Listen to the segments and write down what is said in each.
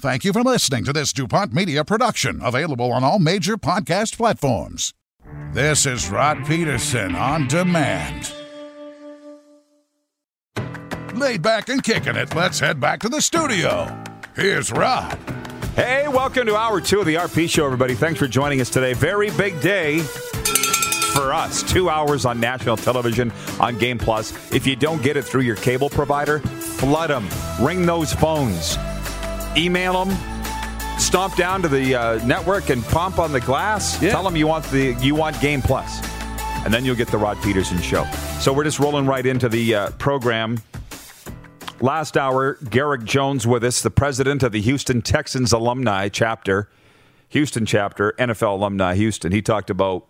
Thank you for listening to this DuPont Media production, available on all major podcast platforms. This is Rod Peterson on Demand. Laid back and kicking it, let's head back to the studio. Here's Rod. Hey, welcome to Hour 2 of the RP Show, everybody. Thanks for joining us today. Very big day for us. 2 hours on national television on Game Plus. If you don't get it through your cable provider, flood them. Ring those phones. Email them. Stomp down to the network and pomp on the glass. Yeah. Tell them you want Game Plus. And then you'll get the Rod Peterson Show. So we're just rolling right into the program. Last hour, Garrick Jones with us, the president of the Houston Texans alumni chapter, Houston chapter, NFL alumni Houston. He talked about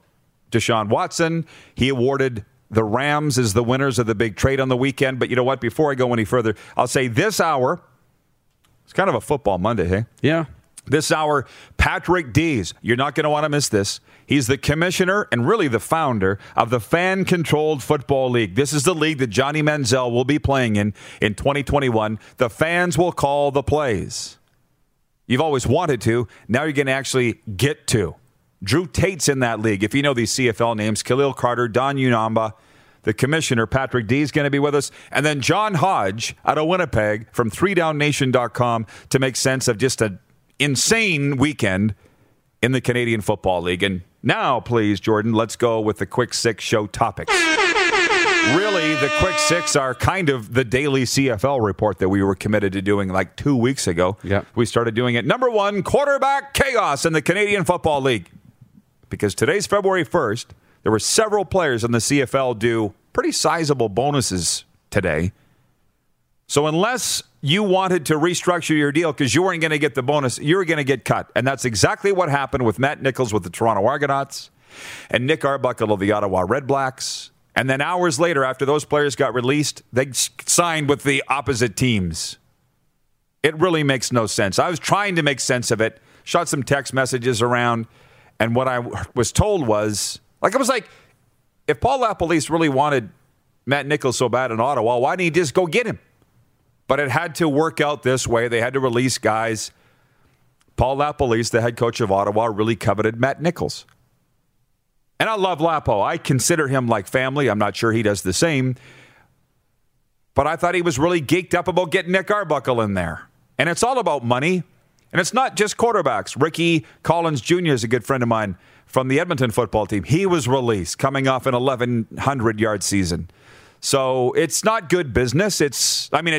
Deshaun Watson. He awarded the Rams as the winners of the big trade on the weekend. But you know what? Before I go any further, I'll say this hour, it's kind of a football Monday, hey? Yeah. This hour, Patrick Dees. You're not going to want to miss this. He's the commissioner and really the founder of the Fan-Controlled Football League. This is the league that Johnny Manziel will be playing in 2021. The fans will call the plays. You've always wanted to. Now you're going to actually get to. Drew Tate's in that league. If you know these CFL names, Khalil Carter, Don Unamba, the commissioner, Patrick Dees, going to be with us. And then John Hodge out of Winnipeg from 3downnation.com to make sense of just an insane weekend in the Canadian Football League. And now, please, Jordan, let's go with the Quick Six show topic. Really, the Quick Six are kind of the daily CFL report that we were committed to doing like 2 weeks ago. Yeah. We started doing it. Number one, quarterback chaos in the Canadian Football League. Because today's February 1st, there were several players in the CFL due pretty sizable bonuses today. So unless you wanted to restructure your deal because you weren't going to get the bonus, you were going to get cut. And that's exactly what happened with Matt Nichols with the Toronto Argonauts and Nick Arbuckle of the Ottawa Redblacks. And then hours later, after those players got released, they signed with the opposite teams. It really makes no sense. I was trying to make sense of it, shot some text messages around, and what I was told was, if Paul LaPolice really wanted Matt Nichols so bad in Ottawa, why didn't he just go get him? But it had to work out this way. They had to release guys. Paul LaPolice, the head coach of Ottawa, really coveted Matt Nichols. And I love Lapo. I consider him like family. I'm not sure he does the same. But I thought he was really geeked up about getting Nick Arbuckle in there. And it's all about money. And it's not just quarterbacks. Ricky Collins Jr. is a good friend of mine from the Edmonton football team. He was released coming off an 1,100-yard season. So it's not good business. It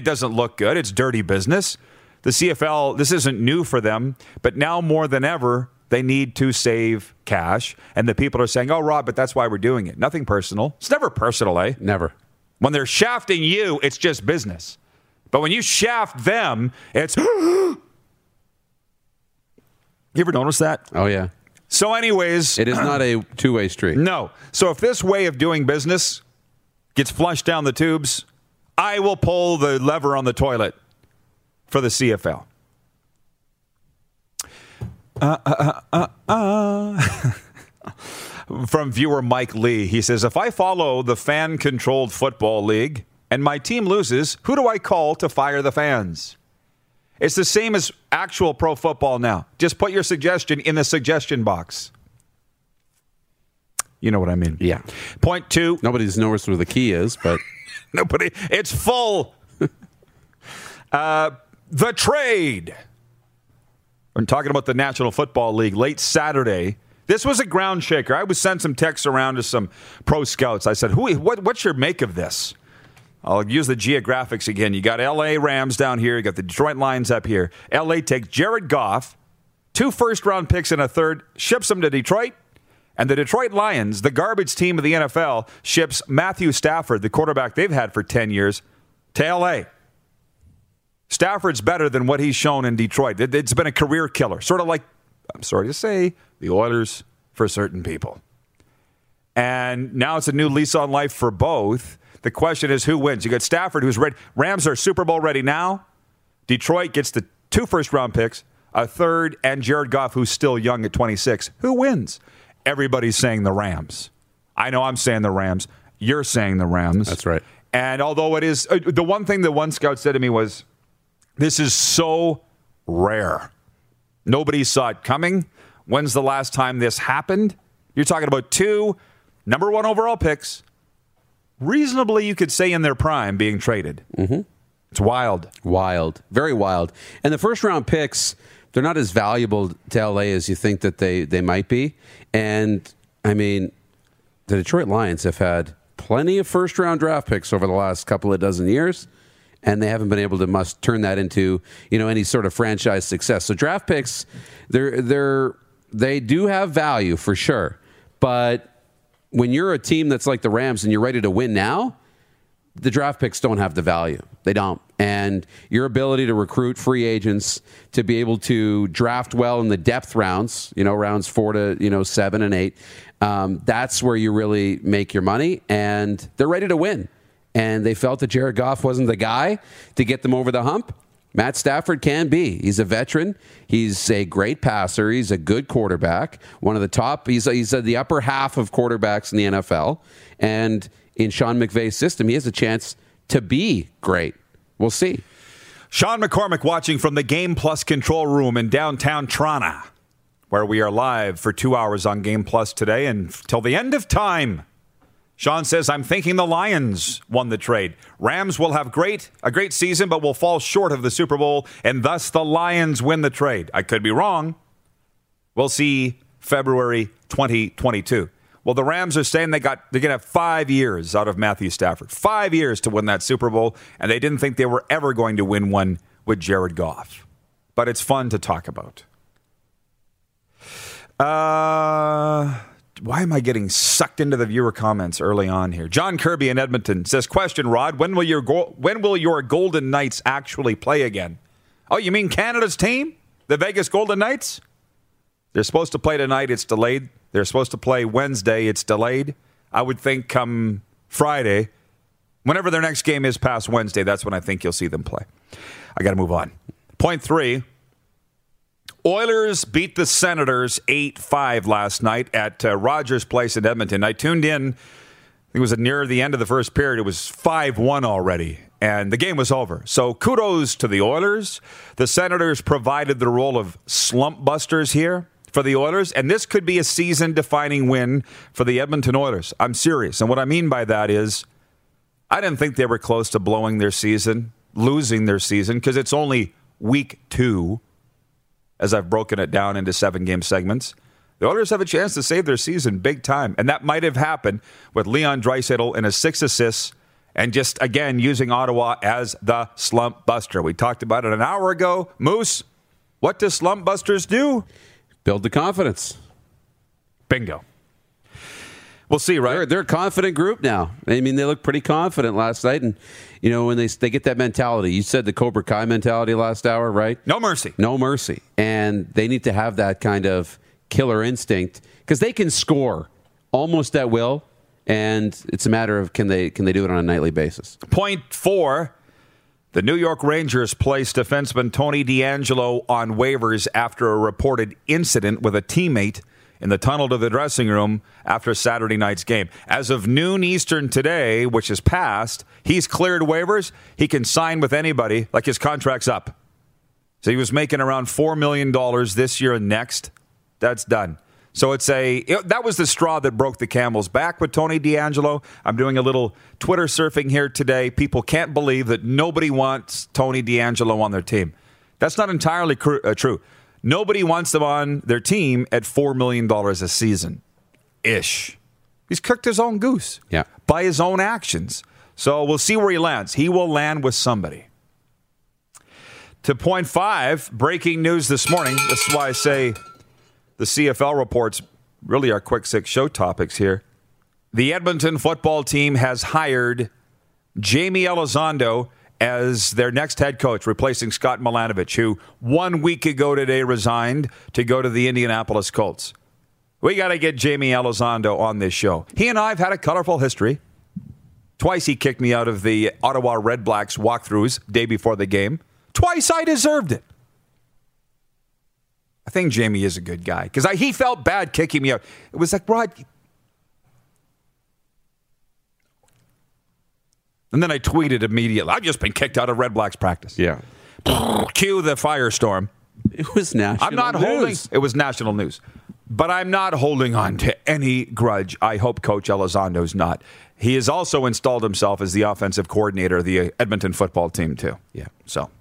doesn't look good. It's dirty business. The CFL, this isn't new for them, but now more than ever, they need to save cash. And the people are saying, oh, Rob, but that's why we're doing it. Nothing personal. It's never personal, eh? Never. When they're shafting you, it's just business. But when you shaft them, it's... You ever notice that? Oh, yeah. So anyways... It is not a two-way street. No. So if this way of doing business gets flushed down the tubes, I will pull the lever on the toilet for the CFL. From viewer Mike Lee, he says, if I follow the Fan-Controlled Football League and my team loses, who do I call to fire the fans? It's the same as actual pro football now. Just put your suggestion in the suggestion box. You know what I mean. Yeah. Point two. Nobody knows where the key is, but... Nobody. It's full. The trade. I'm talking about the National Football League late Saturday. This was a ground shaker. I was sent some texts around to some pro scouts. I said, what's your make of this? I'll use the geographics again. You got L.A. Rams down here. You got the Detroit Lions up here. L.A. takes Jared Goff, 2 first-round picks and a third, ships them to Detroit. And the Detroit Lions, the garbage team of the NFL, ships Matthew Stafford, the quarterback they've had for 10 years, to L.A. Stafford's better than what he's shown in Detroit. It's been a career killer. Sort of like, I'm sorry to say, the Oilers for certain people. And now it's a new lease on life for both. The question is who wins. You got Stafford, who's ready. Rams are Super Bowl ready now. Detroit gets the 2 first-round picks, a third, and Jared Goff, who's still young at 26. Who wins? Everybody's saying the Rams. I know I'm saying the Rams. You're saying the Rams. That's right. And although it is, the one thing that one scout said to me was, this is so rare. Nobody saw it coming. When's the last time this happened? You're talking about 2 number 1 overall picks. Reasonably, you could say in their prime being traded. Mm-hmm. It's wild. Wild. Very wild. And the first-round picks, they're not as valuable to L.A. as you think that they might be. And, I mean, the Detroit Lions have had plenty of first-round draft picks over the last couple of dozen years, and they haven't been able to turn that into, you know, any sort of franchise success. So draft picks, they do have value for sure, but when you're a team that's like the Rams and you're ready to win now, the draft picks don't have the value. They don't. And your ability to recruit free agents, to be able to draft well in the depth rounds, you know, rounds 4 to, 7 and 8, that's where you really make your money. And they're ready to win. And they felt that Jared Goff wasn't the guy to get them over the hump. Matt Stafford can be. He's a veteran. He's a great passer. He's a good quarterback. One of the top. He's the upper half of quarterbacks in the NFL. And in Sean McVay's system, he has a chance to be great. We'll see. Sean McCormick watching from the Game Plus control room in downtown Toronto, where we are live for 2 hours on Game Plus today and till the end of time. Sean says, I'm thinking the Lions won the trade. Rams will have a great season, but will fall short of the Super Bowl, and thus the Lions win the trade. I could be wrong. We'll see February 2022. Well, the Rams are saying they're going to have 5 years out of Matthew Stafford. 5 years to win that Super Bowl, and they didn't think they were ever going to win one with Jared Goff. But it's fun to talk about. Why am I getting sucked into the viewer comments early on here? John Kirby in Edmonton says, question, Rod, when will your Golden Knights actually play again? Oh, you mean Canada's team? The Vegas Golden Knights? They're supposed to play tonight. It's delayed. They're supposed to play Wednesday. It's delayed. I would think come Friday, whenever their next game is past Wednesday, that's when I think you'll see them play. I got to move on. Point 3. Oilers beat the Senators 8-5 last night at Rogers Place in Edmonton. I tuned in. I think it was near the end of the first period. It was 5-1 already, and the game was over. So kudos to the Oilers. The Senators provided the role of slump busters here for the Oilers, and this could be a season-defining win for the Edmonton Oilers. I'm serious, and what I mean by that is I didn't think they were close to losing their season, because it's only week 2. As I've broken it down into 7-game segments, the Oilers have a chance to save their season big time. And that might have happened with Leon Draisaitl in his 6 assists and just, again, using Ottawa as the slump buster. We talked about it an hour ago. Moose, what do slump busters do? Build the confidence. Bingo. We'll see, right? They're a confident group now. I mean, they looked pretty confident last night. And, you know, when they get that mentality, you said the Cobra Kai mentality last hour, right? No mercy. No mercy. And they need to have that kind of killer instinct because they can score almost at will. And it's a matter of can they do it on a nightly basis. Point 4. The New York Rangers placed defenseman Tony DeAngelo on waivers after a reported incident with a teammate in the tunnel to the dressing room after Saturday night's game. As of noon Eastern today, which is past, he's cleared waivers. He can sign with anybody, like his contract's up. So he was making around $4 million this year and next. That's done. So that was the straw that broke the camel's back with Tony DeAngelo. I'm doing a little Twitter surfing here today. People can't believe that nobody wants Tony DeAngelo on their team. That's not entirely true. Nobody wants them on their team at $4 million a season-ish. He's cooked his own goose by his own actions. So we'll see where he lands. He will land with somebody. To point 5, breaking news this morning. This is why I say the CFL reports really are quick 6 show topics here. The Edmonton football team has hired Jamie Elizondo as their next head coach, replacing Scott Milanovich, who 1 week ago today resigned to go to the Indianapolis Colts. We got to get Jamie Elizondo on this show. He and I have had a colorful history. Twice he kicked me out of the Ottawa Red Blacks walkthroughs day before the game. Twice I deserved it. I think Jamie is a good guy because he felt bad kicking me out. It was like, Rod. And then I tweeted immediately, I've just been kicked out of Red Blacks practice. Yeah. Cue the firestorm. It was national news. It was national news. But I'm not holding on to any grudge. I hope Coach Elizondo's not. He has also installed himself as the offensive coordinator of the Edmonton football team, too. Yeah. So.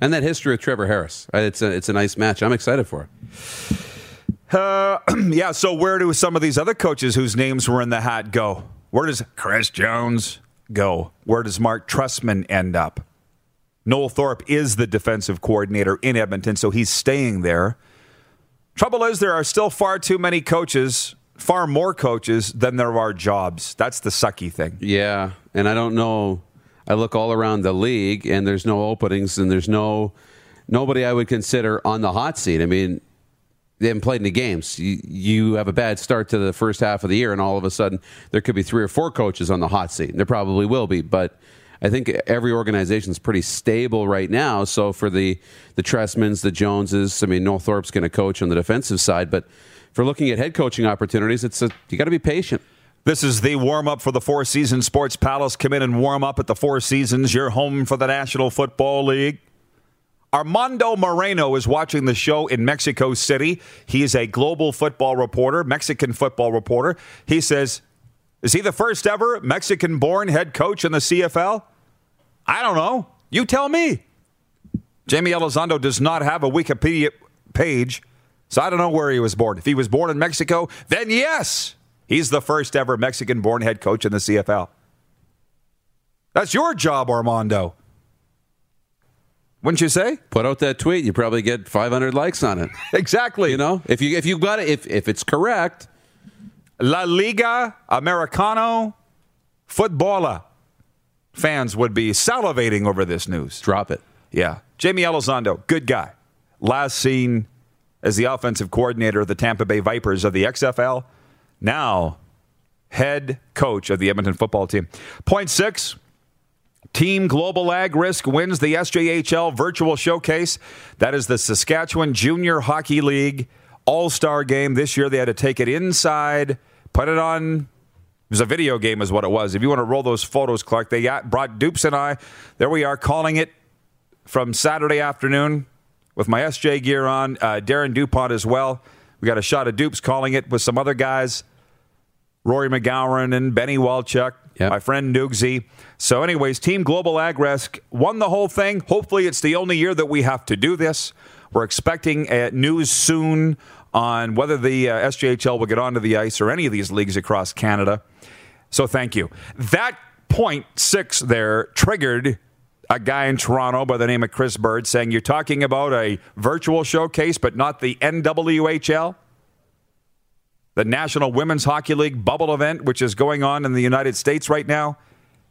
And that history with Trevor Harris. It's a nice match. I'm excited for it. Yeah, so where do some of these other coaches whose names were in the hat go? Where does Chris Jones go? Where does Mark Trestman end up? Noel Thorpe is the defensive coordinator in Edmonton, so he's staying there. Trouble is, there are still far too many coaches, far more coaches than there are jobs. That's the sucky thing. Yeah, and I don't know. I look all around the league, and there's no openings, and there's nobody I would consider on the hot seat. I mean, they haven't played any games. You have a bad start to the first half of the year, and all of a sudden there could be 3 or 4 coaches on the hot seat, and there probably will be. But I think every organization is pretty stable right now. So for the Trestmans, the Joneses, I mean, Noel Thorpe's going to coach on the defensive side. But for looking at head coaching opportunities, you got to be patient. This is the warm-up for the Four Seasons Sports Palace. Come in and warm up at the Four Seasons. You're home for the National Football League. Armando Moreno is watching the show in Mexico City. He is a global football reporter, Mexican football reporter. He says, is he the first ever Mexican-born head coach in the CFL? I don't know. You tell me. Jamie Elizondo does not have a Wikipedia page, so I don't know where he was born. If he was born in Mexico, then yes. He's the first ever Mexican-born head coach in the CFL. That's your job, Armando. Wouldn't you say? Put out that tweet. You probably get 500 likes on it. Exactly. You know, if you got it, if it's correct. La Liga Americano Footballa fans would be salivating over this news. Drop it. Yeah. Jamie Elizondo, good guy. Last seen as the offensive coordinator of the Tampa Bay Vipers of the XFL. Now, head coach of the Edmonton football team. Point 6, Team Global Ag Risk wins the SJHL Virtual Showcase. That is the Saskatchewan Junior Hockey League All-Star Game. This year they had to take it inside, put it on. It was a video game is what it was. If you want to roll those photos, Clark, they brought Dupes and I. There we are calling it from Saturday afternoon with my SJ gear on. Darren DuPont as well. We got a shot of Dupes calling it with some other guys. Rory McGowan and Benny Walchuk, yep. My friend Nugsy. So anyways, Team Global AgRisk won the whole thing. Hopefully it's the only year that we have to do this. We're expecting news soon on whether the SJHL will get onto the ice or any of these leagues across Canada. So thank you. That point 6 there triggered a guy in Toronto by the name of Chris Bird saying, you're talking about a virtual showcase, but not the NWHL? The National Women's Hockey League bubble event, which is going on in the United States right now.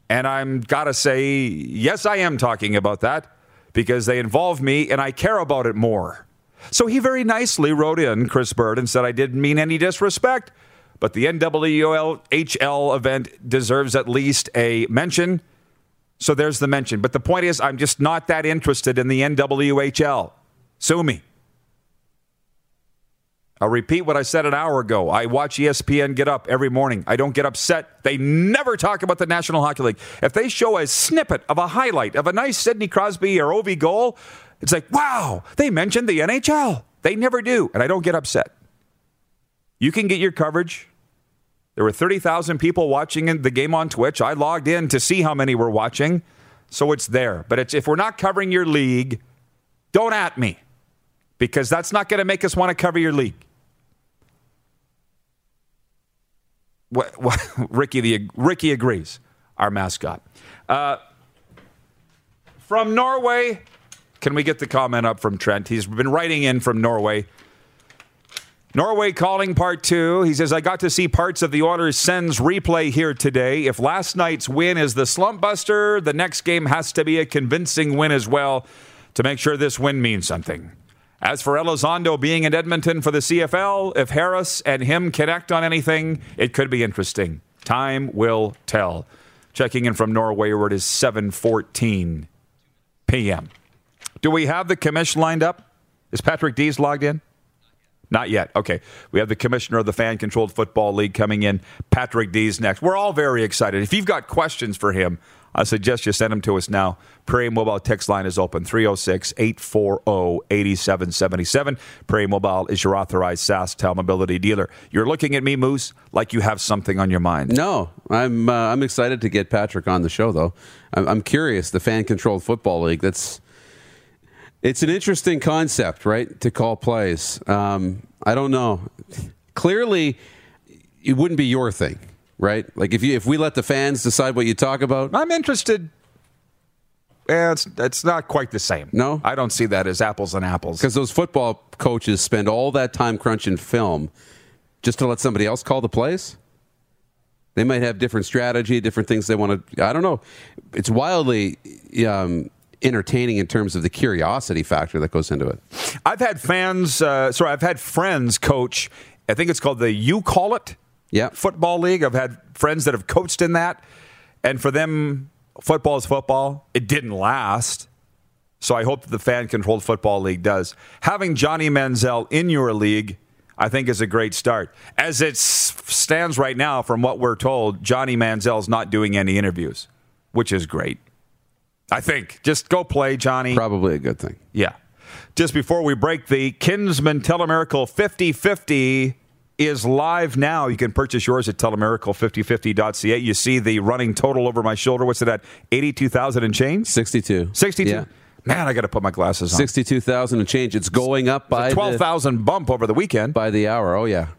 And I'm got to say, yes, I am talking about that because they involve me and I care about it more. So he very nicely wrote in, Chris Bird, and said, I didn't mean any disrespect, but the NWHL event deserves at least a mention. So there's the mention. But the point is, I'm just not that interested in the NWHL. Sue me. I'll repeat what I said an hour ago. I watch ESPN get up every morning. I don't get upset. They never talk about the National Hockey League. If they show a snippet of a highlight of a nice Sidney Crosby or Ovi goal, it's like, wow, they mentioned the NHL. They never do. And I don't get upset. You can get your coverage. There were 30,000 people watching the game on Twitch. I logged in to see how many were watching. So it's there. But if we're not covering your league, don't at me. Because that's not going to make us want to cover your league. What, Ricky agrees, our mascot. From Norway, can we get the comment up from Trent? He's been writing in from Norway. Norway Calling Part 2. He says, I got to see parts of the Oilers Sens replay here today. If last night's win is the slump buster, the next game has to be a convincing win as well to make sure this win means something. As for Elizondo being in Edmonton for the CFL, if Harris and him connect on anything, it could be interesting. Time will tell. Checking in from Norway, where it is 7:14 p.m. Do we have the commission lined up? Is Patrick Dees logged in? Not yet. Okay. We have the commissioner of the Fan-Controlled Football League coming in, Patrick Dees, next. We're all very excited. If you've got questions for him, I suggest you send them to us now. Prairie Mobile text line is open, 306-840-8777. Prairie Mobile is your authorized SaskTel Mobility dealer. You're looking at me, Moose, like you have something on your mind. No, I'm excited to get Patrick on the show, though. I'm curious, the Fan-Controlled Football League, it's an interesting concept, right, to call plays. I don't know. Clearly, it wouldn't be your thing, right? Like, if we let the fans decide what you talk about. I'm interested. Yeah, it's not quite the same. No? I don't see that as apples and apples. Because those football coaches spend all that time crunching film just to let somebody else call the plays? They might have different strategy, different things they want to. I don't know. It's wildly entertaining in terms of the curiosity factor that goes into it. I've had friends coach, I think it's called the You Call It Football League. I've had friends that have coached in that, and for them, football is football. It didn't last, so I hope that the Fan-Controlled Football League does. Having Johnny Manziel in your league, I think, is a great start. As it stands right now, from what we're told, Johnny Manziel's not doing any interviews, which is great. I think. Just go play, Johnny. Probably a good thing. Yeah. Just before we break, the Kinsman Telemiracle 50/50 is live now. You can purchase yours at telemiracle5050.ca. You see the running total over my shoulder. What's it at? 82,000 and change? 62. 62? Yeah. Man, I got to put my glasses on. 62,000 and change. It's going up by 12,000 bump over the weekend. By the hour. Oh, yeah.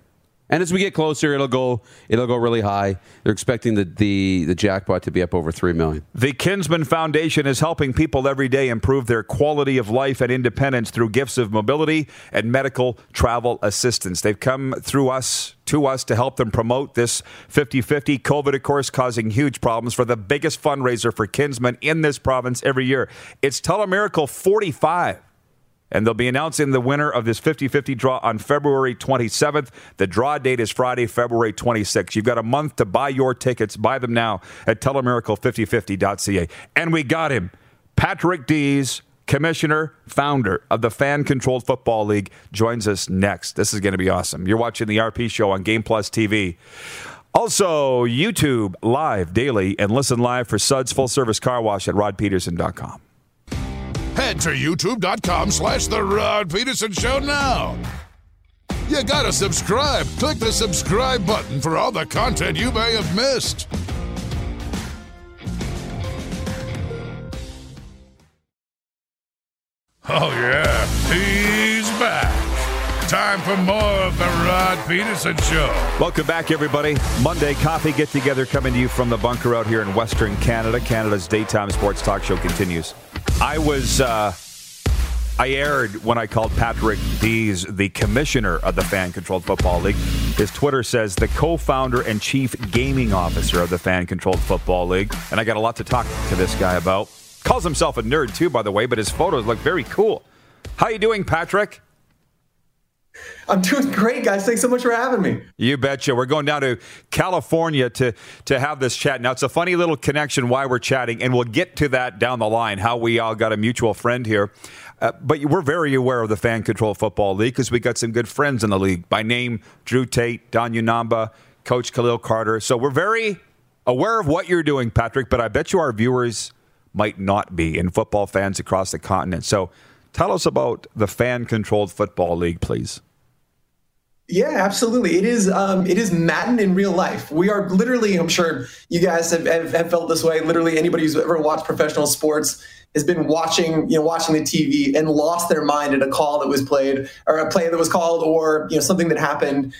And as we get closer, it'll go really high. They're expecting the jackpot to be up over $3 million. The Kinsman Foundation is helping people every day improve their quality of life and independence through gifts of mobility and medical travel assistance. They've come through us to us to help them promote this 50/50. COVID, of course, causing huge problems for the biggest fundraiser for Kinsman in this province every year. It's Telemiracle 45. And they'll be announcing the winner of this 50/50 draw on February 27th. The draw date is Friday, February 26th. You've got a month to buy your tickets. Buy them now at telemiracle5050.ca. And we got him. Patrick Dees, commissioner, founder of the Fan-Controlled Football League, joins us next. This is going to be awesome. You're watching the RP Show on Game Plus TV. Also, YouTube live daily and listen live for Suds Full Service Car Wash at rodpeterson.com. Head to youtube.com/The Rod Peterson Show now. You gotta subscribe. Click the subscribe button for all the content you may have missed. Oh, yeah. He's back. Time for more of The Rod Peterson Show. Welcome back, everybody. Monday Coffee Get-Together coming to you from the bunker out here in Western Canada. Canada's daytime sports talk show continues. I aired when I called Patrick Dees the commissioner of the Fan-Controlled Football League. His Twitter says the co-founder and chief gaming officer of the Fan-Controlled Football League. And I got a lot to talk to this guy about. Calls himself a nerd, too, by the way, but his photos look very cool. How you doing, Patrick? I'm doing great, guys. Thanks so much for having me. You betcha. We're going down to California to have this chat. Now, it's a funny little connection why we're chatting, and we'll get to that down the line, how we all got a mutual friend here. But we're very aware of the Fan-Controlled Football League because we got some good friends in the league. By name, Drew Tate, Don Unamba, Coach Khalil Carter. So we're very aware of what you're doing, Patrick, but I bet you our viewers might not be, and football fans across the continent. So tell us about the Fan-Controlled Football League, please. Yeah, absolutely. It is Madden in real life. We are literally, I'm sure you guys have felt this way. Literally anybody who's ever watched professional sports has been watching the TV and lost their mind at a call that was played or a play that was called or, something that happened.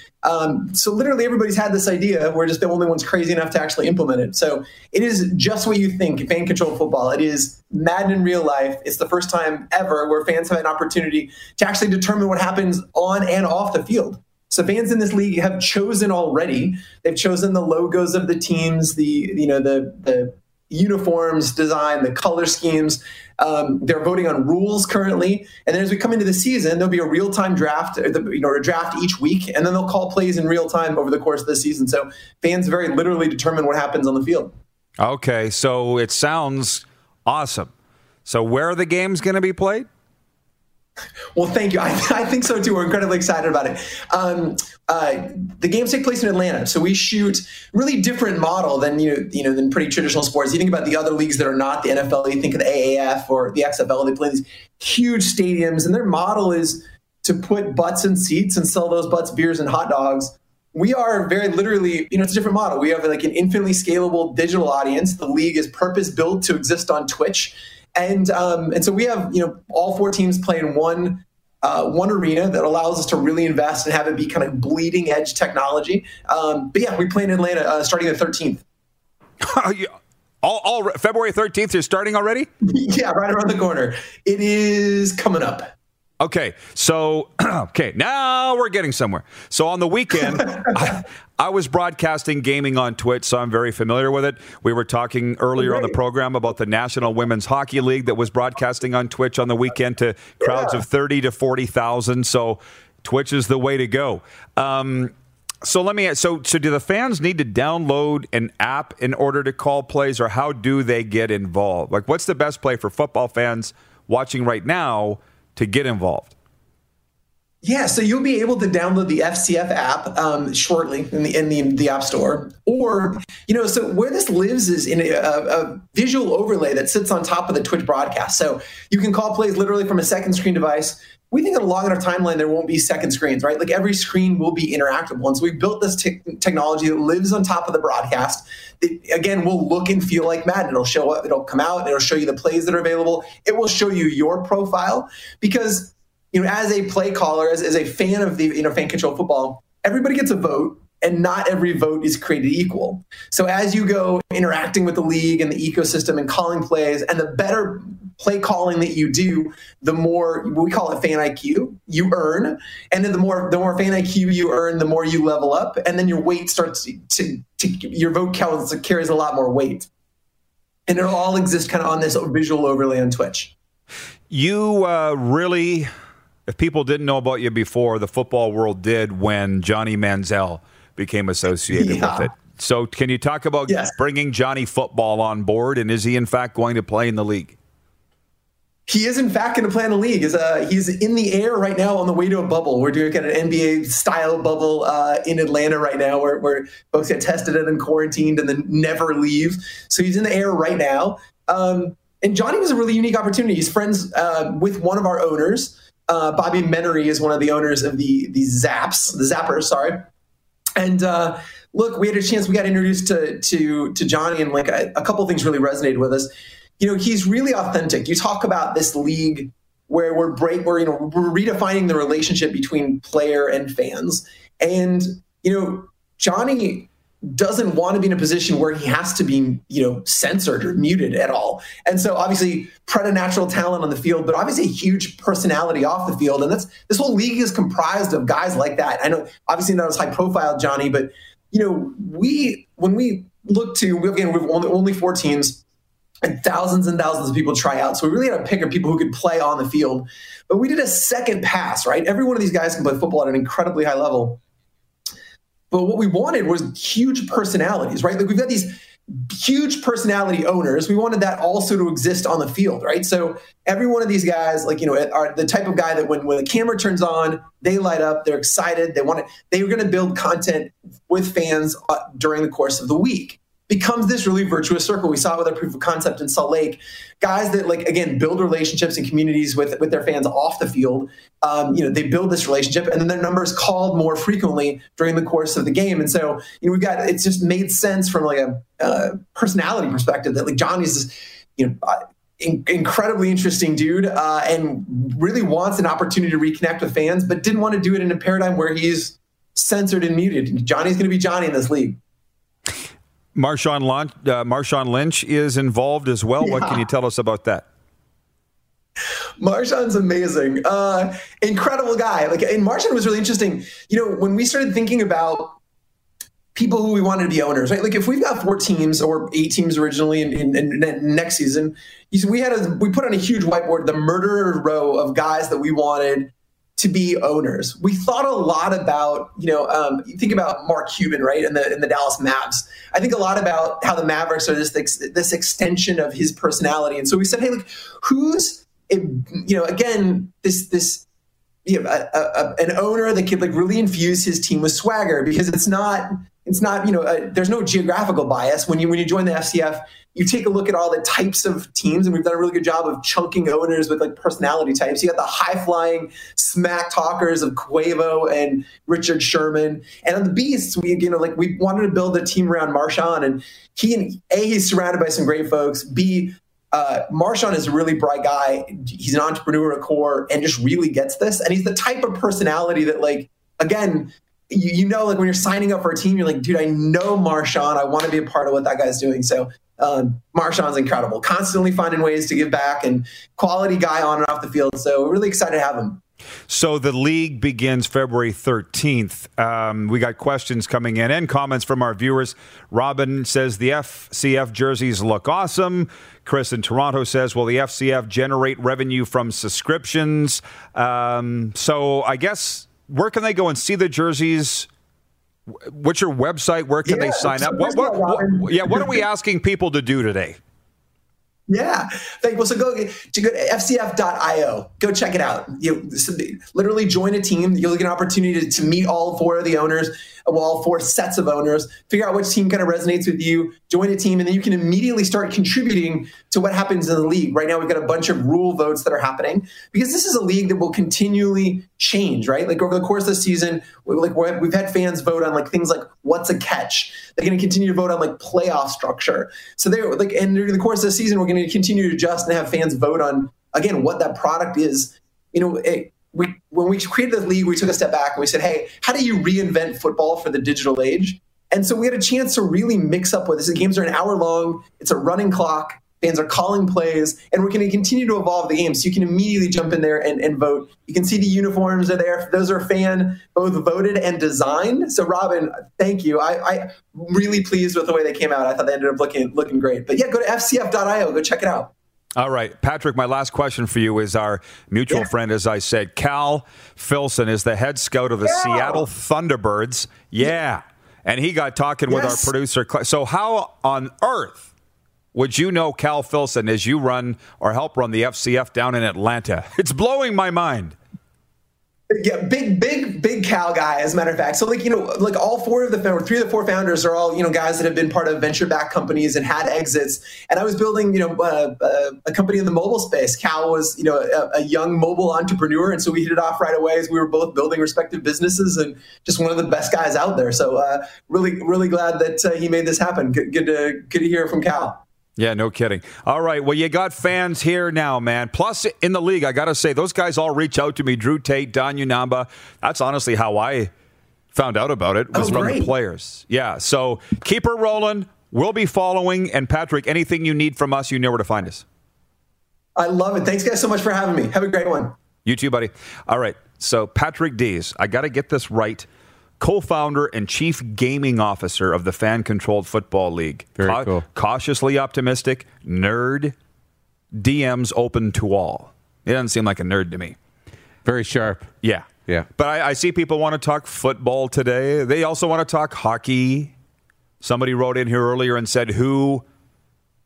So literally everybody's had this idea. We're just the only ones crazy enough to actually implement it. So it is just what you think, Fan-Controlled Football. It is Madden in real life. It's the first time ever where fans have an opportunity to actually determine what happens on and off the field. So fans in this league have chosen already. They've chosen the logos of the teams, the uniforms design, the color schemes. They're voting on rules currently. And then as we come into the season, there'll be a real-time draft, a draft each week, and then they'll call plays in real time over the course of the season. So fans very literally determine what happens on the field. Okay, so it sounds awesome. So where are the games going to be played? Well, thank you. I think so, too. We're incredibly excited about it. The games take place in Atlanta, so we shoot really different model than than pretty traditional sports. You think about the other leagues that are not the NFL. You think of the AAF or the XFL. They play these huge stadiums, and their model is to put butts in seats and sell those butts beers and hot dogs. We are very literally, it's a different model. We have like an infinitely scalable digital audience. The league is purpose-built to exist on Twitch. And so we have, all four teams play in one arena that allows us to really invest and have it be kind of bleeding edge technology. But yeah, we play in Atlanta starting the 13th. all February 13th, you're starting already? Yeah, right around the corner. It is coming up. Okay, so now we're getting somewhere. So on the weekend, I was broadcasting gaming on Twitch, so I'm very familiar with it. We were talking earlier on the program about the National Women's Hockey League that was broadcasting on Twitch on the weekend to crowds of 30 to 40,000. So Twitch is the way to go. So let me ask, so do the fans need to download an app in order to call plays, or how do they get involved? Like, what's the best play for football fans watching right now to get involved? Yeah, so you'll be able to download the FCF app shortly in the App Store. Or, so where this lives is in a visual overlay that sits on top of the Twitch broadcast. So you can call plays literally from a second screen device. We think in a long enough timeline, there won't be second screens, right? Like every screen will be interactable. And so we built this technology that lives on top of the broadcast. It, again, will look and feel like Madden. It'll show up, it'll come out, it'll show you the plays that are available. It will show you your profile because, as a play caller, as a fan of the, fan-controlled football, everybody gets a vote. And not every vote is created equal. So as you go interacting with the league and the ecosystem and calling plays, and the better play calling that you do, the more, we call it fan IQ, you earn. And then the more fan IQ you earn, the more you level up. And then your weight starts to your vote counts carries a lot more weight. And it'll all exist kind of on this visual overlay on Twitch. You really, if people didn't know about you before, the football world did when Johnny Manziel became associated with it. So can you talk about bringing Johnny Football on board, and is he in fact going to play in the league? He is in fact going to play in the league. He's in the air right now on the way to a bubble. We're doing kind of an NBA-style bubble in Atlanta right now where folks get tested and then quarantined and then never leave. So he's in the air right now. And Johnny was a really unique opportunity. He's friends with one of our owners. Bobby Menery is one of the owners of the Zappers. And look, we had a chance. We got introduced to Johnny, and like a couple of things really resonated with us. He's really authentic. You talk about this league where we're redefining the relationship between player and fans. And Johnny doesn't want to be in a position where he has to be censored or muted at all. And so obviously preternatural talent on the field, but obviously a huge personality off the field. And that's, this whole league is comprised of guys like that. I know obviously not as high profile Johnny, but we've only four teams and thousands of people try out. So we really had a pick of people who could play on the field, but we did a second pass, right? Every one of these guys can play football at an incredibly high level. But what we wanted was huge personalities, right? Like we've got these huge personality owners. We wanted that also to exist on the field, right? So every one of these guys, like, are the type of guy that when the camera turns on, they light up, they're excited, they want it. They were going to build content with fans during the course of the week. Becomes this really virtuous circle. We saw it with our proof of concept in Salt Lake. Guys that, like, again, build relationships and communities with their fans off the field. They build this relationship, and then their number is called more frequently during the course of the game. And so, it's just made sense from like a personality perspective that like Johnny's this, incredibly interesting dude and really wants an opportunity to reconnect with fans, but didn't want to do it in a paradigm where he's censored and muted. Johnny's going to be Johnny in this league. Marshawn Lynch is involved as well. Yeah. What can you tell us about that? Marshawn's amazing. Incredible guy. Like, and Marshawn was really interesting. You know, when we started thinking about people who we wanted to be owners, right? Like if we've got 4 teams or 8 teams originally in next season, we put on a huge whiteboard, the murder row of guys that we wanted to be owners. We thought a lot about, you think about Mark Cuban, right? In the Dallas Mavs. I think a lot about how the Mavericks are this extension of his personality. And so we said, hey, look, who's, an owner that could really infuse his team with swagger, because it's not there's no geographical bias. When you join the FCF, you take a look at all the types of teams, and we've done a really good job of chunking owners with personality types. You got the high-flying smack talkers of Cuevo and Richard Sherman, and on the beasts, we wanted to build a team around Marshawn, and he's surrounded by some great folks. Marshawn is a really bright guy. He's an entrepreneur at core and just really gets this. And he's the type of personality that, when you're signing up for a team, you're like, dude, I know Marshawn. I want to be a part of what that guy's doing. So Marshawn's incredible, constantly finding ways to give back, and quality guy on and off the field. So we're really excited to have him. So the league begins February 13th. We got questions coming in and comments from our viewers. Robin says the FCF jerseys look awesome. Chris in Toronto says, will the FCF generate revenue from subscriptions? So I guess, where can they go and see the jerseys? What's your website? Where can they sign up? What are we asking people to do today? Yeah. Thank you. Well, so go to fcf.io. Go check it out. Literally join a team. You'll get an opportunity to meet all 4 of the owners, well, all 4 sets of owners, figure out which team kind of resonates with you, join a team, and then you can immediately start contributing to what happens in the league. Right now, we've got a bunch of rule votes that are happening, because this is a league that will continually change, right? Like over the course of the season, we've had fans vote on things like what's a catch. They're going to continue to vote on playoff structure. So and during the course of the season, we're going to continue to adjust and have fans vote on, again, what that product is. When we created the league, we took a step back and we said, hey, how do you reinvent football for the digital age? And so we had a chance to really mix up with this. The games are an hour long. It's a running clock. Fans are calling plays, and we're going to continue to evolve the game. So you can immediately jump in there and vote. You can see the uniforms are there. Those are fan, both voted and designed. So Robin, thank you. I'm really pleased with the way they came out. I thought they ended up looking great. But yeah, go to fcf.io. Go check it out. All right, Patrick, my last question for you is our mutual friend, as I said. Cal Filson is the head scout of the Seattle Thunderbirds. Yeah. And he got talking with our producer. So how on earth would you know Cal Filson as you run or help run the FCF down in Atlanta? It's blowing my mind. Yeah, big Cal guy, as a matter of fact. So all 4 of the founders, 3 of the 4 founders are all, guys that have been part of venture-backed companies and had exits. And I was building, a company in the mobile space. Cal was, a young mobile entrepreneur. And so we hit it off right away as we were both building respective businesses, and just one of the best guys out there. So really, really glad that he made this happen. Good to hear from Cal. Yeah, no kidding. All right, well, you got fans here now, man. Plus, in the league, I got to say, those guys all reach out to me, Drew Tate, Don Unamba. That's honestly how I found out about it, was from the players. Yeah, so keep her rolling. We'll be following. And, Patrick, anything you need from us, you know where to find us. I love it. Thanks, guys, so much for having me. Have a great one. You too, buddy. All right, so Patrick Dees, I got to get this right. Co-founder and chief gaming officer of the Fan-Controlled Football League. Very cool. Cautiously optimistic, nerd, DMs open to all. It doesn't seem like a nerd to me. Very sharp. Yeah. Yeah. But I see people want to talk football today. They also want to talk hockey. Somebody wrote in here earlier and said, who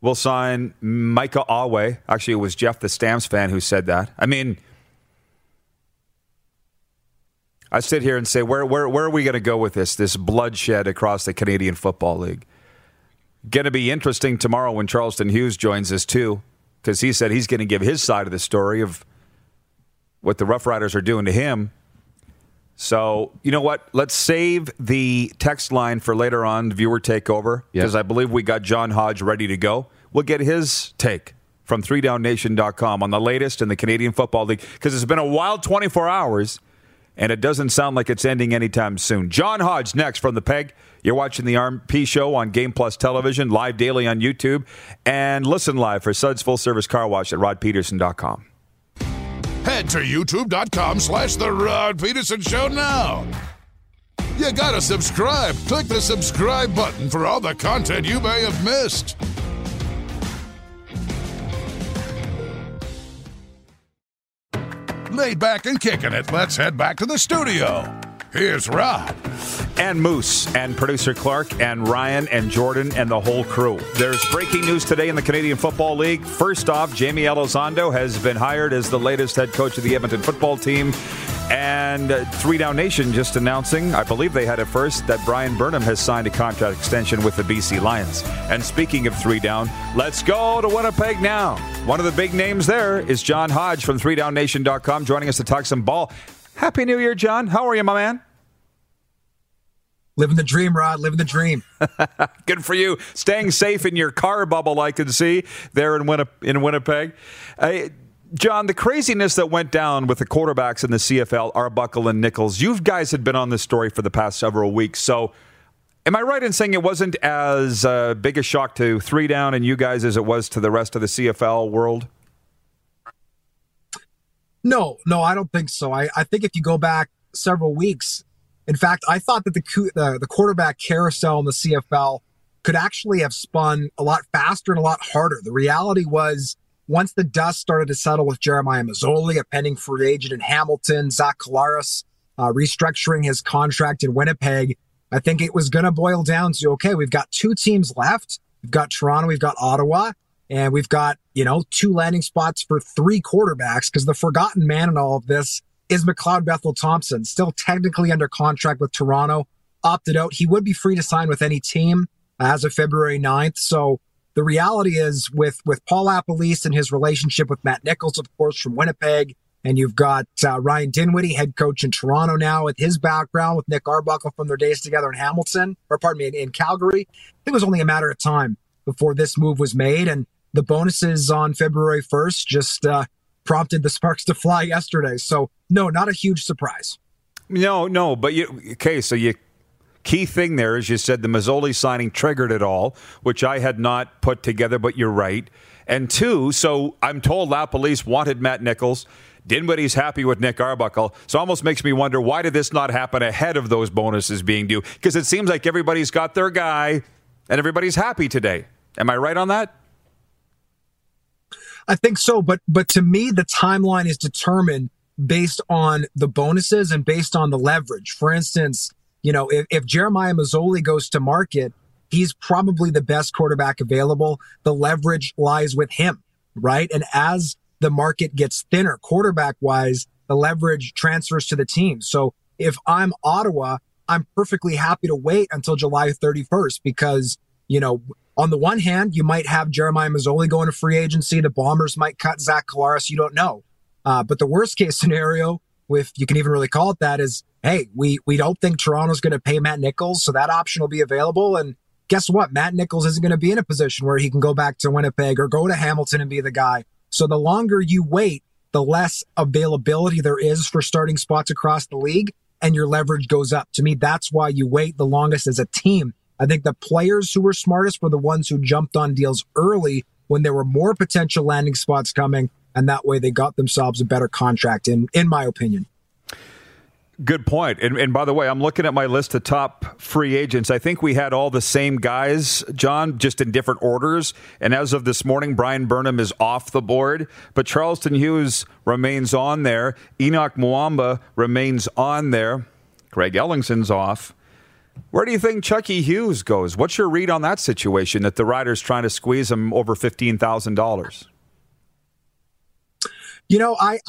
will sign Micah Awe? Actually, it was Jeff, the Stamps fan, who said that. I mean, I sit here and say, where are we going to go with this bloodshed across the Canadian Football League? Going to be interesting tomorrow when Charleston Hughes joins us, too, because he said he's going to give his side of the story of what the Rough Riders are doing to him. So, you know what? Let's save the text line for later on, viewer takeover, because I believe we got John Hodge ready to go. We'll get his take from 3downnation.com on the latest in the Canadian Football League, because it's been a wild 24 hours. And it doesn't sound like it's ending anytime soon. John Hodge next from the Peg. You're watching the RMP Show on Game Plus Television, live daily on YouTube. And listen live for Suds Full Service Car Wash at rodpeterson.com. Head to youtube.com/The Rod Peterson Show now. You gotta subscribe. Click the subscribe button for all the content you may have missed. Laid back and kicking it. Let's head back to the studio. Here's Rod. And Moose, and producer Clark, and Ryan, and Jordan, and the whole crew. There's breaking news today in the Canadian Football League. First off, Jamie Elizondo has been hired as the latest head coach of the Edmonton football team. And 3Down Nation just announcing, I believe they had it first, that Brian Burnham has signed a contract extension with the BC Lions. And speaking of 3Down, let's go to Winnipeg now. One of the big names there is John Hodge from 3downnation.com joining us to talk some ball. Happy New Year, John. How are you, my man? Living the dream, Rod. Living the dream. Good for you. Staying safe in your car bubble, I can see, there in Winnipeg. John, the craziness that went down with the quarterbacks in the CFL, Arbuckle and Nichols, you guys had been on this story for the past several weeks. So am I right in saying it wasn't as big a shock to 3Down and you guys as it was to the rest of the CFL world? No, I don't think so. I think if you go back several weeks, in fact, I thought that the quarterback carousel in the CFL could actually have spun a lot faster and a lot harder. The reality was, once the dust started to settle with Jeremiah Masoli, a pending free agent in Hamilton, Zach Kolaris restructuring his contract in Winnipeg, I think it was going to boil down to, okay, we've got two teams left. We've got Toronto, we've got Ottawa, and we've got, two landing spots for three quarterbacks, because the forgotten man in all of this is McLeod Bethel-Thompson, still technically under contract with Toronto, opted out. He would be free to sign with any team as of February 9th, so... The reality is with Paul LaPolice and his relationship with Matt Nichols, of course, from Winnipeg, and you've got Ryan Dinwiddie, head coach in Toronto now, with his background with Nick Arbuckle from their days together in Calgary. It was only a matter of time before this move was made, and the bonuses on February 1st just prompted the sparks to fly yesterday. So, no, not a huge surprise. No, but key thing there is you said the Masoli signing triggered it all, which I had not put together, but you're right. And two, so I'm told LaPolice wanted Matt Nichols. Dinwiddie's happy with Nick Arbuckle. So it almost makes me wonder, why did this not happen ahead of those bonuses being due? Because it seems like everybody's got their guy and everybody's happy today. Am I right on that? I think so, but to me, the timeline is determined based on the bonuses and based on the leverage. For instance, if Jeremiah Masoli goes to market, he's probably the best quarterback available. The leverage lies with him, right? And as the market gets thinner, quarterback-wise, the leverage transfers to the team. So if I'm Ottawa, I'm perfectly happy to wait until July 31st because, on the one hand, you might have Jeremiah Masoli going to free agency. The Bombers might cut Zach Kolaris. You don't know. But the worst-case scenario, if you can even really call it that, is, hey, we don't think Toronto's going to pay Matt Nichols, so that option will be available. And guess what? Matt Nichols isn't going to be in a position where he can go back to Winnipeg or go to Hamilton and be the guy. So the longer you wait, the less availability there is for starting spots across the league, and your leverage goes up. To me, that's why you wait the longest as a team. I think the players who were smartest were the ones who jumped on deals early when there were more potential landing spots coming, and that way they got themselves a better contract, in my opinion. Good point. And by the way, I'm looking at my list of top free agents. I think we had all the same guys, John, just in different orders. And as of this morning, Brian Burnham is off the board, but Charleston Hughes remains on there. Enoch Mwamba remains on there. Greg Ellingson's off. Where do you think Chucky Hughes goes? What's your read on that situation, that the Riders trying to squeeze him over $15,000?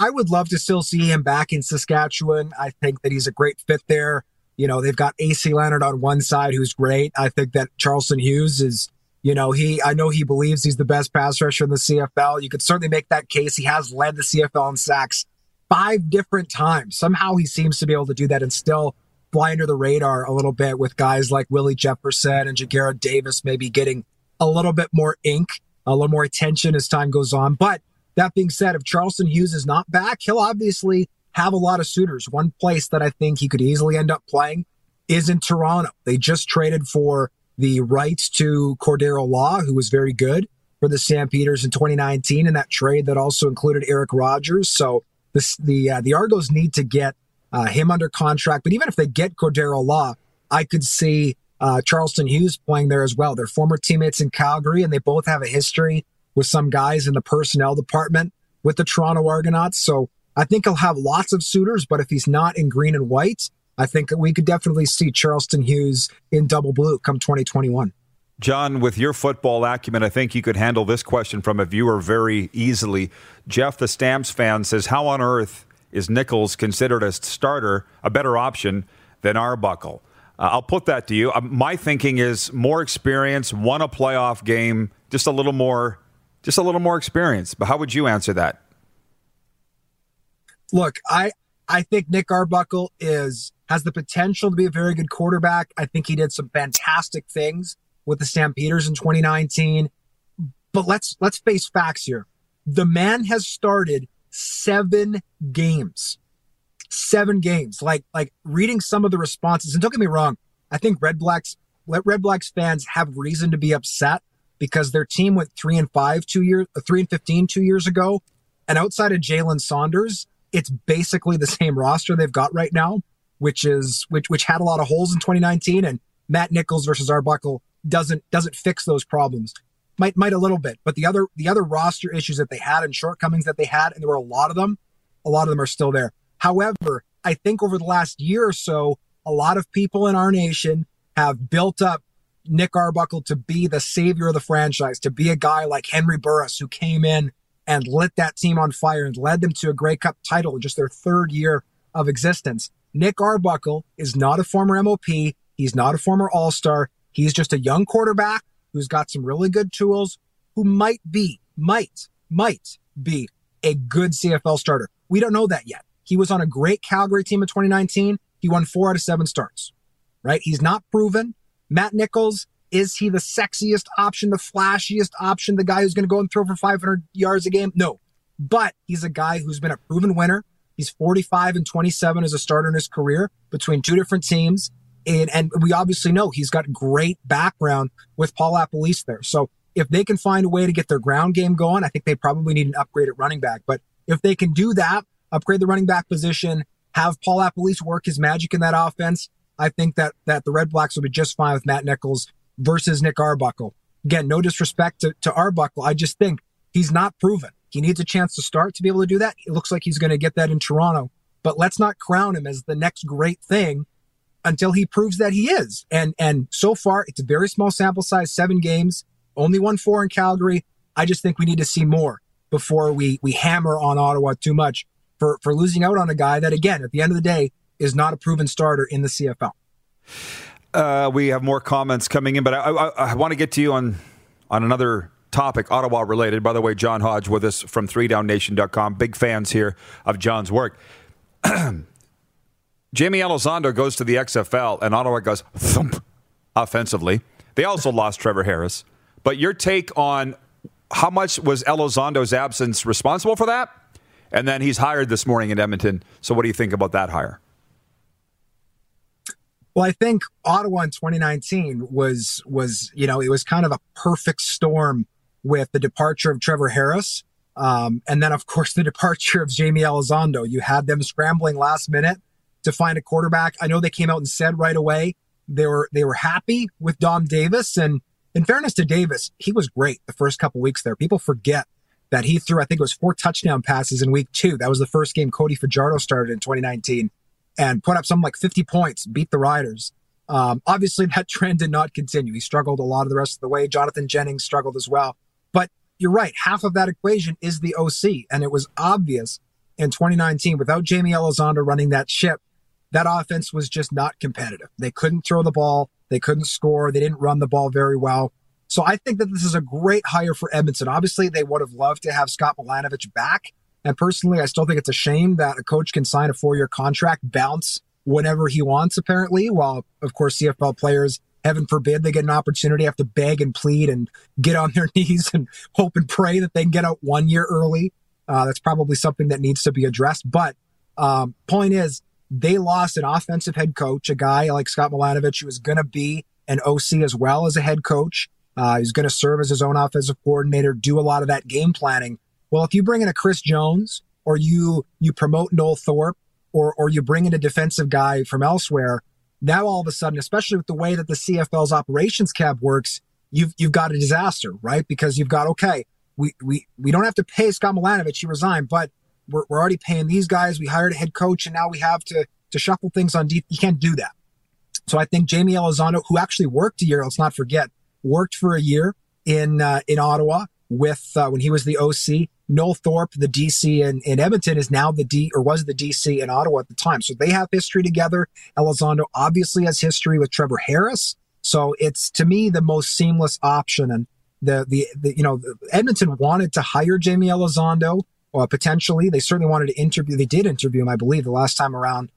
I would love to still see him back in Saskatchewan. I think that he's a great fit there. They've got AC Leonard on one side, who's great. I think that Charleston Hughes is, I know he believes he's the best pass rusher in the CFL. You could certainly make that case. He has led the CFL in sacks 5 different times. Somehow he seems to be able to do that and still fly under the radar a little bit, with guys like Willie Jefferson and Jagera Davis maybe getting a little bit more ink, a little more attention as time goes on. But that being said, if Charleston Hughes is not back, he'll obviously have a lot of suitors. One place that I think he could easily end up playing is in Toronto. They just traded for the rights to Cordero Law, who was very good for the Stampeders in 2019, in that trade that also included Eric Rogers. So the Argos need to get him under contract. But even if they get Cordero Law, I could see Charleston Hughes playing there as well. They're former teammates in Calgary, and they both have a history with some guys in the personnel department with the Toronto Argonauts. So I think he'll have lots of suitors, but if he's not in green and white, I think that we could definitely see Charleston Hughes in double blue come 2021. John, with your football acumen, I think you could handle this question from a viewer very easily. Jeff, the Stamps fan, says, how on earth is Nichols considered a starter, a better option than Arbuckle? I'll put that to you. My thinking is more experience, won a playoff game, just a little more experience. But how would you answer that? Look, I think Nick Arbuckle has the potential to be a very good quarterback. I think he did some fantastic things with the Stampeders in 2019. But let's face facts here. The man has started 7 games. 7 games. Like reading some of the responses, and don't get me wrong, I think Red Blacks fans have reason to be upset because their team went 3-5 3-15 2 years ago. And outside of Jalen Saunders, it's basically the same roster they've got right now, which had a lot of holes in 2019, and Matt Nichols versus Arbuckle doesn't fix those problems. Might a little bit, but the other roster issues that they had and shortcomings that they had, and there were a lot of them are still there. However, I think over the last year or so, a lot of people in our nation have built up Nick Arbuckle to be the savior of the franchise, to be a guy like Henry Burris, who came in and lit that team on fire and led them to a Grey Cup title in just their third year of existence. Nick Arbuckle is not a former MOP. He's not a former All-Star. He's just a young quarterback who's got some really good tools, who might be a good CFL starter. We don't know that yet. He was on a great Calgary team in 2019. He won 4 out of 7 starts, right? He's not proven. Matt Nichols, is he the sexiest option, the flashiest option, the guy who's going to go and throw for 500 yards a game? No, but he's a guy who's been a proven winner. He's 45-27 as a starter in his career between 2 different teams. And we obviously know he's got great background with Paul LaPolice there. So if they can find a way to get their ground game going, I think they probably need an upgrade at running back. But if they can do that, upgrade the running back position, have Paul LaPolice work his magic in that offense, I think that the Red Blacks will be just fine with Matt Nichols versus Nick Arbuckle. Again, no disrespect to Arbuckle. I just think he's not proven. He needs a chance to start to be able to do that. It looks like he's going to get that in Toronto. But let's not crown him as the next great thing until he proves that he is. And so far, it's a very small sample size, 7 games, only won 4 in Calgary. I just think we need to see more before we hammer on Ottawa too much for losing out on a guy that, again, at the end of the day, is not a proven starter in the CFL. We have more comments coming in, but I want to get to you on another topic, Ottawa-related. By the way, John Hodge with us from 3downnation.com. Big fans here of John's work. Jamie Elizondo goes to the XFL, and Ottawa goes thump offensively. They also lost Trevor Harris. But your take on how much was Elizondo's absence responsible for that? And then he's hired this morning in Edmonton. So what do you think about that hire? Well, I think Ottawa in 2019 was it was kind of a perfect storm with the departure of Trevor Harris. And then, of course, the departure of Jamie Elizondo. You had them scrambling last minute to find a quarterback. I know they came out and said right away they were happy with Dom Davis. And in fairness to Davis, he was great the first couple weeks there. People forget that he threw, I think it was 4 touchdown passes in week 2. That was the first game Cody Fajardo started in 2019 and put up something like 50 points, beat the Riders. Obviously, that trend did not continue. He struggled a lot of the rest of the way. Jonathan Jennings struggled as well. But you're right, half of that equation is the OC. And it was obvious in 2019, without Jamie Elizondo running that ship, that offense was just not competitive. They couldn't throw the ball. They couldn't score. They didn't run the ball very well. So I think that this is a great hire for Edmonton. Obviously, they would have loved to have Scott Milanovich back. And personally, I still think it's a shame that a coach can sign a 4-year contract, bounce whenever he wants, apparently, while, of course, CFL players, heaven forbid, they get an opportunity, have to beg and plead and get on their knees and hope and pray that they can get out 1 year early. That's probably something that needs to be addressed. But point is, they lost an offensive head coach, a guy like Scott Milanovich, who is going to be an OC as well as a head coach. He's going to serve as his own offensive coordinator, do a lot of that game planning. Well, if you bring in a Chris Jones, or you promote Noel Thorpe, or you bring in a defensive guy from elsewhere, now all of a sudden, especially with the way that the CFL's operations cab works, you've got a disaster, right? Because you've got, okay, we don't have to pay Scott Milanovich, he resigned, but we're already paying these guys. We hired a head coach, and now we have to shuffle things on deep. You can't do that. So I think Jamie Elizondo, who actually worked a year, let's not forget, worked for a year in Ottawa with when he was the OC. Noel Thorpe, the DC in Edmonton, is now the D or was the DC in Ottawa at the time. So they have history together. Elizondo obviously has history with Trevor Harris. So it's, to me, the most seamless option. And Edmonton wanted to hire Jamie Elizondo potentially. They certainly wanted to interview. They did interview him, I believe, the last time around.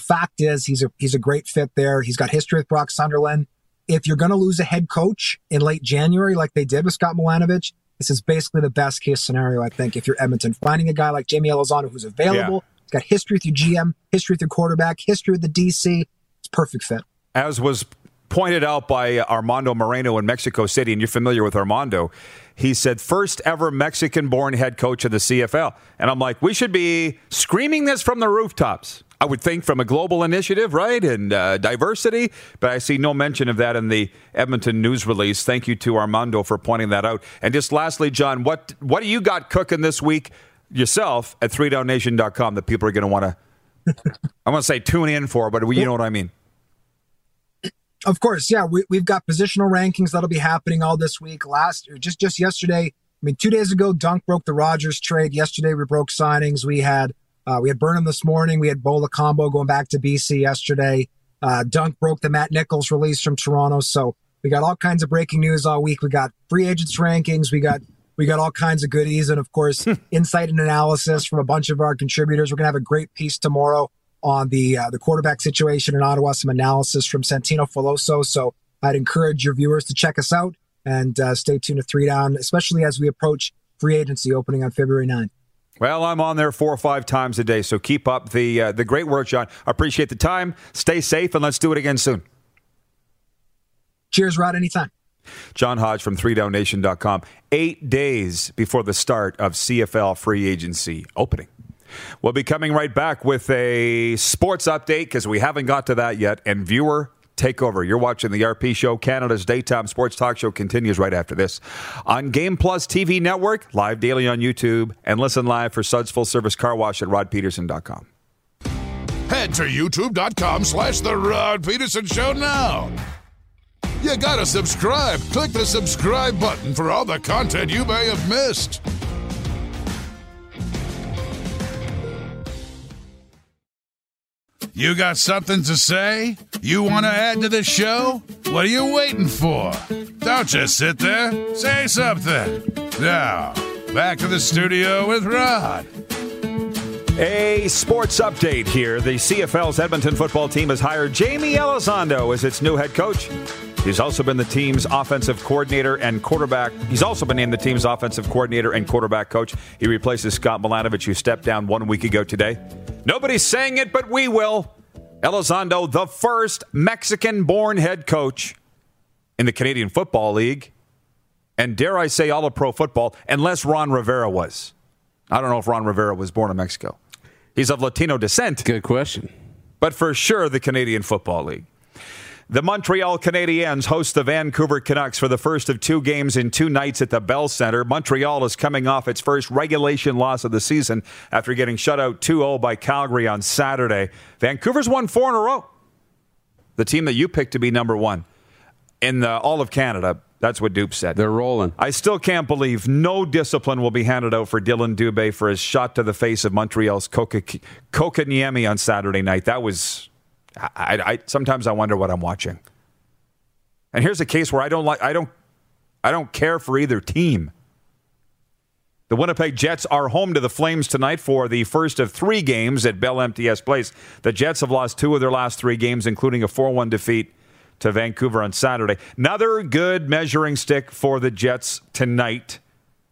Fact is, he's a great fit there. He's got history with Brock Sunderland. If you're going to lose a head coach in late January, like they did with Scott Milanovich, this is basically the best case scenario, I think, if you're Edmonton. Finding a guy like Jamie Elizondo who's available, he's got history with your GM, history with your quarterback, history with the DC, it's a perfect fit. As was pointed out by Armando Moreno in Mexico City, and you're familiar with Armando, he said, first ever Mexican-born head coach of the CFL. And I'm like, we should be screaming this from the rooftops. I would think from a global initiative, right, and diversity, but I see no mention of that in the Edmonton news release. Thank you to Armando for pointing that out. And just lastly, John, what do you got cooking this week yourself at 3downnation.com that people are going to want to, I want to say tune in for, but you know what I mean. Of course, yeah. We've got positional rankings that'll be happening all this week. Just yesterday, 2 days ago, Dunk broke the Rodgers trade. Yesterday, we broke signings. We had Burnham this morning. We had Bola Combo going back to BC yesterday. Dunk broke the Matt Nichols release from Toronto. So we got all kinds of breaking news all week. We got free agents rankings. We got all kinds of goodies, and of course, insight and analysis from a bunch of our contributors. We're gonna have a great piece tomorrow on the quarterback situation in Ottawa, some analysis from Santino Faloso. So I'd encourage your viewers to check us out and stay tuned to 3Down, especially as we approach free agency opening on February 9th. Well, I'm on there 4 or 5 times a day, so keep up the great work, John. I appreciate the time. Stay safe, and let's do it again soon. Cheers, Rod, anytime. John Hodge from 3downnation.com. 8 days before the start of CFL free agency opening. We'll be coming right back with a sports update because we haven't got to that yet. And viewer takeover. You're watching the RP Show. Canada's daytime sports talk show continues right after this. On Game Plus TV Network, live daily on YouTube, and listen live for Suds Full Service Car Wash at rodpeterson.com. Head to youtube.com/The Rod Peterson Show now. You gotta subscribe. Click the subscribe button for all the content you may have missed. You got something to say? You want to add to the show? What are you waiting for? Don't just sit there. Say something. Now, back to the studio with Rod. A sports update here. The CFL's Edmonton football team has hired Jamie Elizondo as its new head coach. He's also been the team's offensive coordinator and quarterback. He's also been named the team's offensive coordinator and quarterback coach. He replaces Scott Milanovich, who stepped down 1 week ago today. Nobody's saying it, but we will. Elizondo, the first Mexican-born head coach in the Canadian Football League, and dare I say all of pro football, unless Ron Rivera was. I don't know if Ron Rivera was born in Mexico. He's of Latino descent. Good question. But for sure, the Canadian Football League. The Montreal Canadiens host the Vancouver Canucks for the first of 2 games in 2 nights at the Bell Center. Montreal is coming off its first regulation loss of the season after getting shut out 2-0 by Calgary on Saturday. Vancouver's won 4 in a row. The team that you picked to be number 1 in all of Canada. That's what Dupe said. They're rolling. I still can't believe no discipline will be handed out for Dylan Dubé for his shot to the face of Montreal's Kokaniemi on Saturday night. That was... I sometimes I wonder what I'm watching. And here's a case where I don't care for either team. The Winnipeg Jets are home to the Flames tonight for the first of 3 games at Bell MTS Place. The Jets have lost 2 of their last 3 games, including a 4-1 defeat to Vancouver on Saturday. Another good measuring stick for the Jets tonight.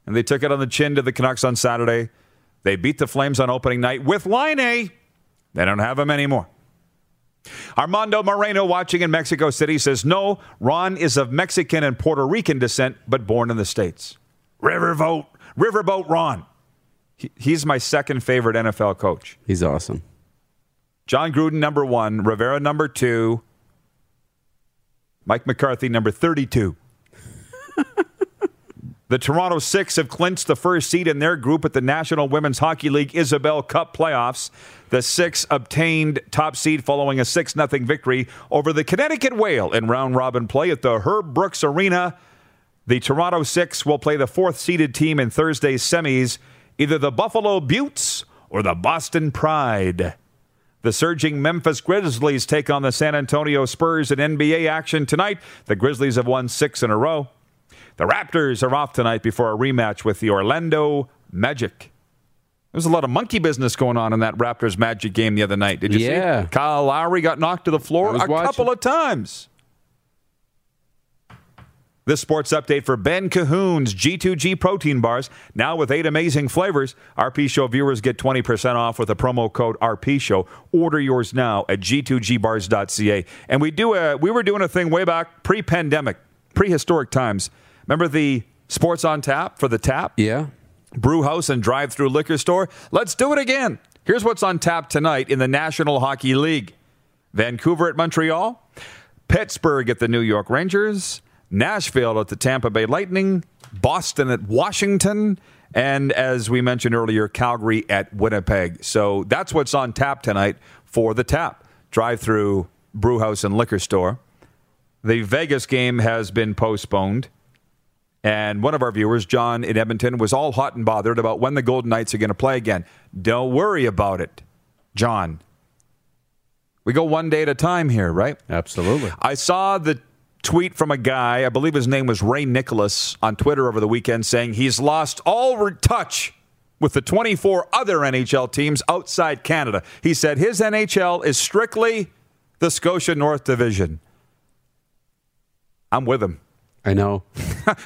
And they took it on the chin to the Canucks on Saturday. They beat the Flames on opening night with Line A. They don't have him anymore. Armando Moreno, watching in Mexico City, says, no, Ron is of Mexican and Puerto Rican descent, but born in the States. Riverboat Ron. He's my second favorite NFL coach. He's awesome. John Gruden, number 1. Rivera, number 2. Mike McCarthy, number 32. The Toronto Six have clinched the first seed in their group at the National Women's Hockey League Isabel Cup playoffs. The Six obtained top seed following a 6-0 victory over the Connecticut Whale in round-robin play at the Herb Brooks Arena. The Toronto Six will play the fourth-seeded team in Thursday's semis, either the Buffalo Buttes or the Boston Pride. The surging Memphis Grizzlies take on the San Antonio Spurs in NBA action tonight. The Grizzlies have won 6 in a row. The Raptors are off tonight before a rematch with the Orlando Magic. There's a lot of monkey business going on in that Raptors Magic game the other night. Did you see? Kyle Lowry got knocked to the floor couple of times. This sports update for Ben Cahoon's G2G protein bars. Now with 8 amazing flavors, RP Show viewers get 20% off with the promo code RP Show. Order yours now at g2gbars.ca. And we were doing a thing way back pre-pandemic, prehistoric times. Remember the Sports on Tap for the tap? Yeah. Brew house and drive-through liquor store. Let's do it again. Here's what's on tap tonight in the National Hockey League. Vancouver at Montreal, Pittsburgh at the New York Rangers, Nashville at the Tampa Bay Lightning, Boston at Washington, and as we mentioned earlier, Calgary at Winnipeg. So that's what's on tap tonight for the tap, drive-through, brew house, and liquor store. The Vegas game has been postponed, and one of our viewers, John in Edmonton, was all hot and bothered about when the Golden Knights are going to play again. Don't worry about it, John. We go one day at a time here, right? Absolutely. I saw the tweet from a guy, I believe his name was Ray Nicholas, on Twitter over the weekend saying he's lost all touch with the 24 other NHL teams outside Canada. He said his NHL is strictly the Scotia North Division. I'm with him. I know.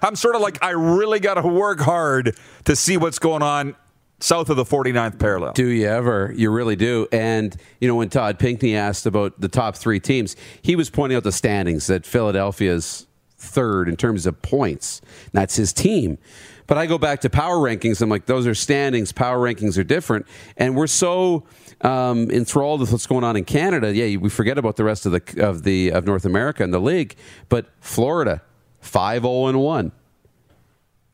I'm sort of like, I really got to work hard to see what's going on south of the 49th parallel. Do you ever? You really do. And, you know, when Todd Pinkney asked about the top 3 teams, he was pointing out the standings, that Philadelphia's 3rd in terms of points. And that's his team. But I go back to power rankings. I'm like, those are standings. Power rankings are different. And we're so enthralled with what's going on in Canada. Yeah, we forget about the rest of the North America and the league. But Florida, 5-0-1.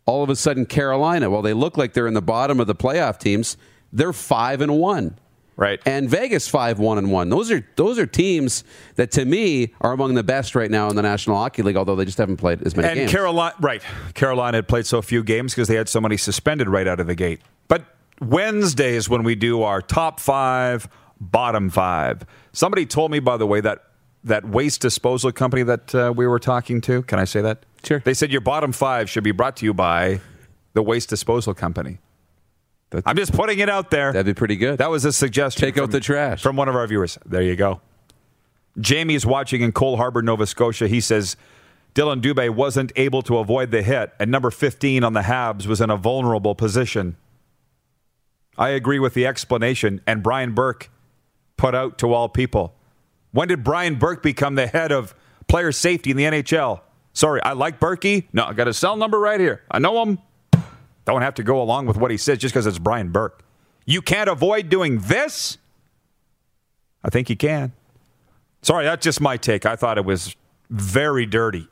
All of a sudden, Carolina, while they look like they're in the bottom of the playoff teams, they're 5-1. Right. And Vegas 5-1-1. Those are teams that to me are among the best right now in the National Hockey League, although they just haven't played as many games. And Carolina had played so few games because they had so many suspended right out of the gate. But Wednesday is when we do our top 5, bottom 5. Somebody told me, by the way, that waste disposal company that we were talking to. Can I say that? Sure. They said your bottom 5 should be brought to you by the waste disposal company. I'm just putting it out there. That'd be pretty good. That was a suggestion. Take out the trash. From one of our viewers. There you go. Jamie's watching in Cole Harbour, Nova Scotia. He says Dylan Dubé wasn't able to avoid the hit, and number 15 on the Habs was in a vulnerable position. I agree with the explanation, and Brian Burke put out to all people. When did Brian Burke become the head of player safety in the NHL? Sorry, I like Berkey. No, I got his cell number right here. I know him. Don't have to go along with what he says just because it's Brian Burke. You can't avoid doing this? I think he can. Sorry, that's just my take. I thought it was very dirty.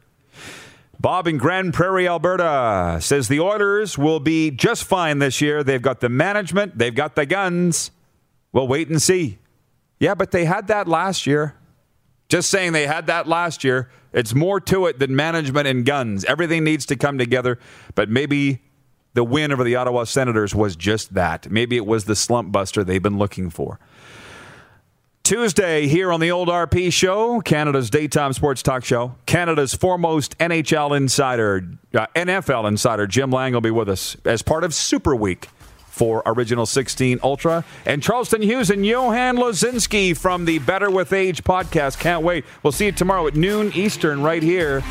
Bob in Grand Prairie, Alberta, says the Oilers will be just fine this year. They've got the management. They've got the guns. We'll wait and see. Yeah, but they had that last year. Just saying they had that last year. It's more to it than management and guns. Everything needs to come together. But maybe the win over the Ottawa Senators was just that. Maybe it was the slump buster they've been looking for. Tuesday here on the Old RP Show, Canada's daytime sports talk show, Canada's foremost NFL insider, Jim Lang, will be with us as part of Super Week for Original 16 Ultra. And Charleston Hughes and Johan Lozinski from the Better With Age podcast. Can't wait. We'll see you tomorrow at noon Eastern right here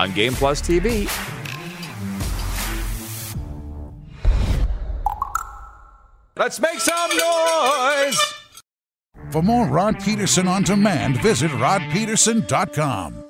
on Game Plus TV. Let's make some noise! For more Rod Peterson on demand, visit rodpeterson.com.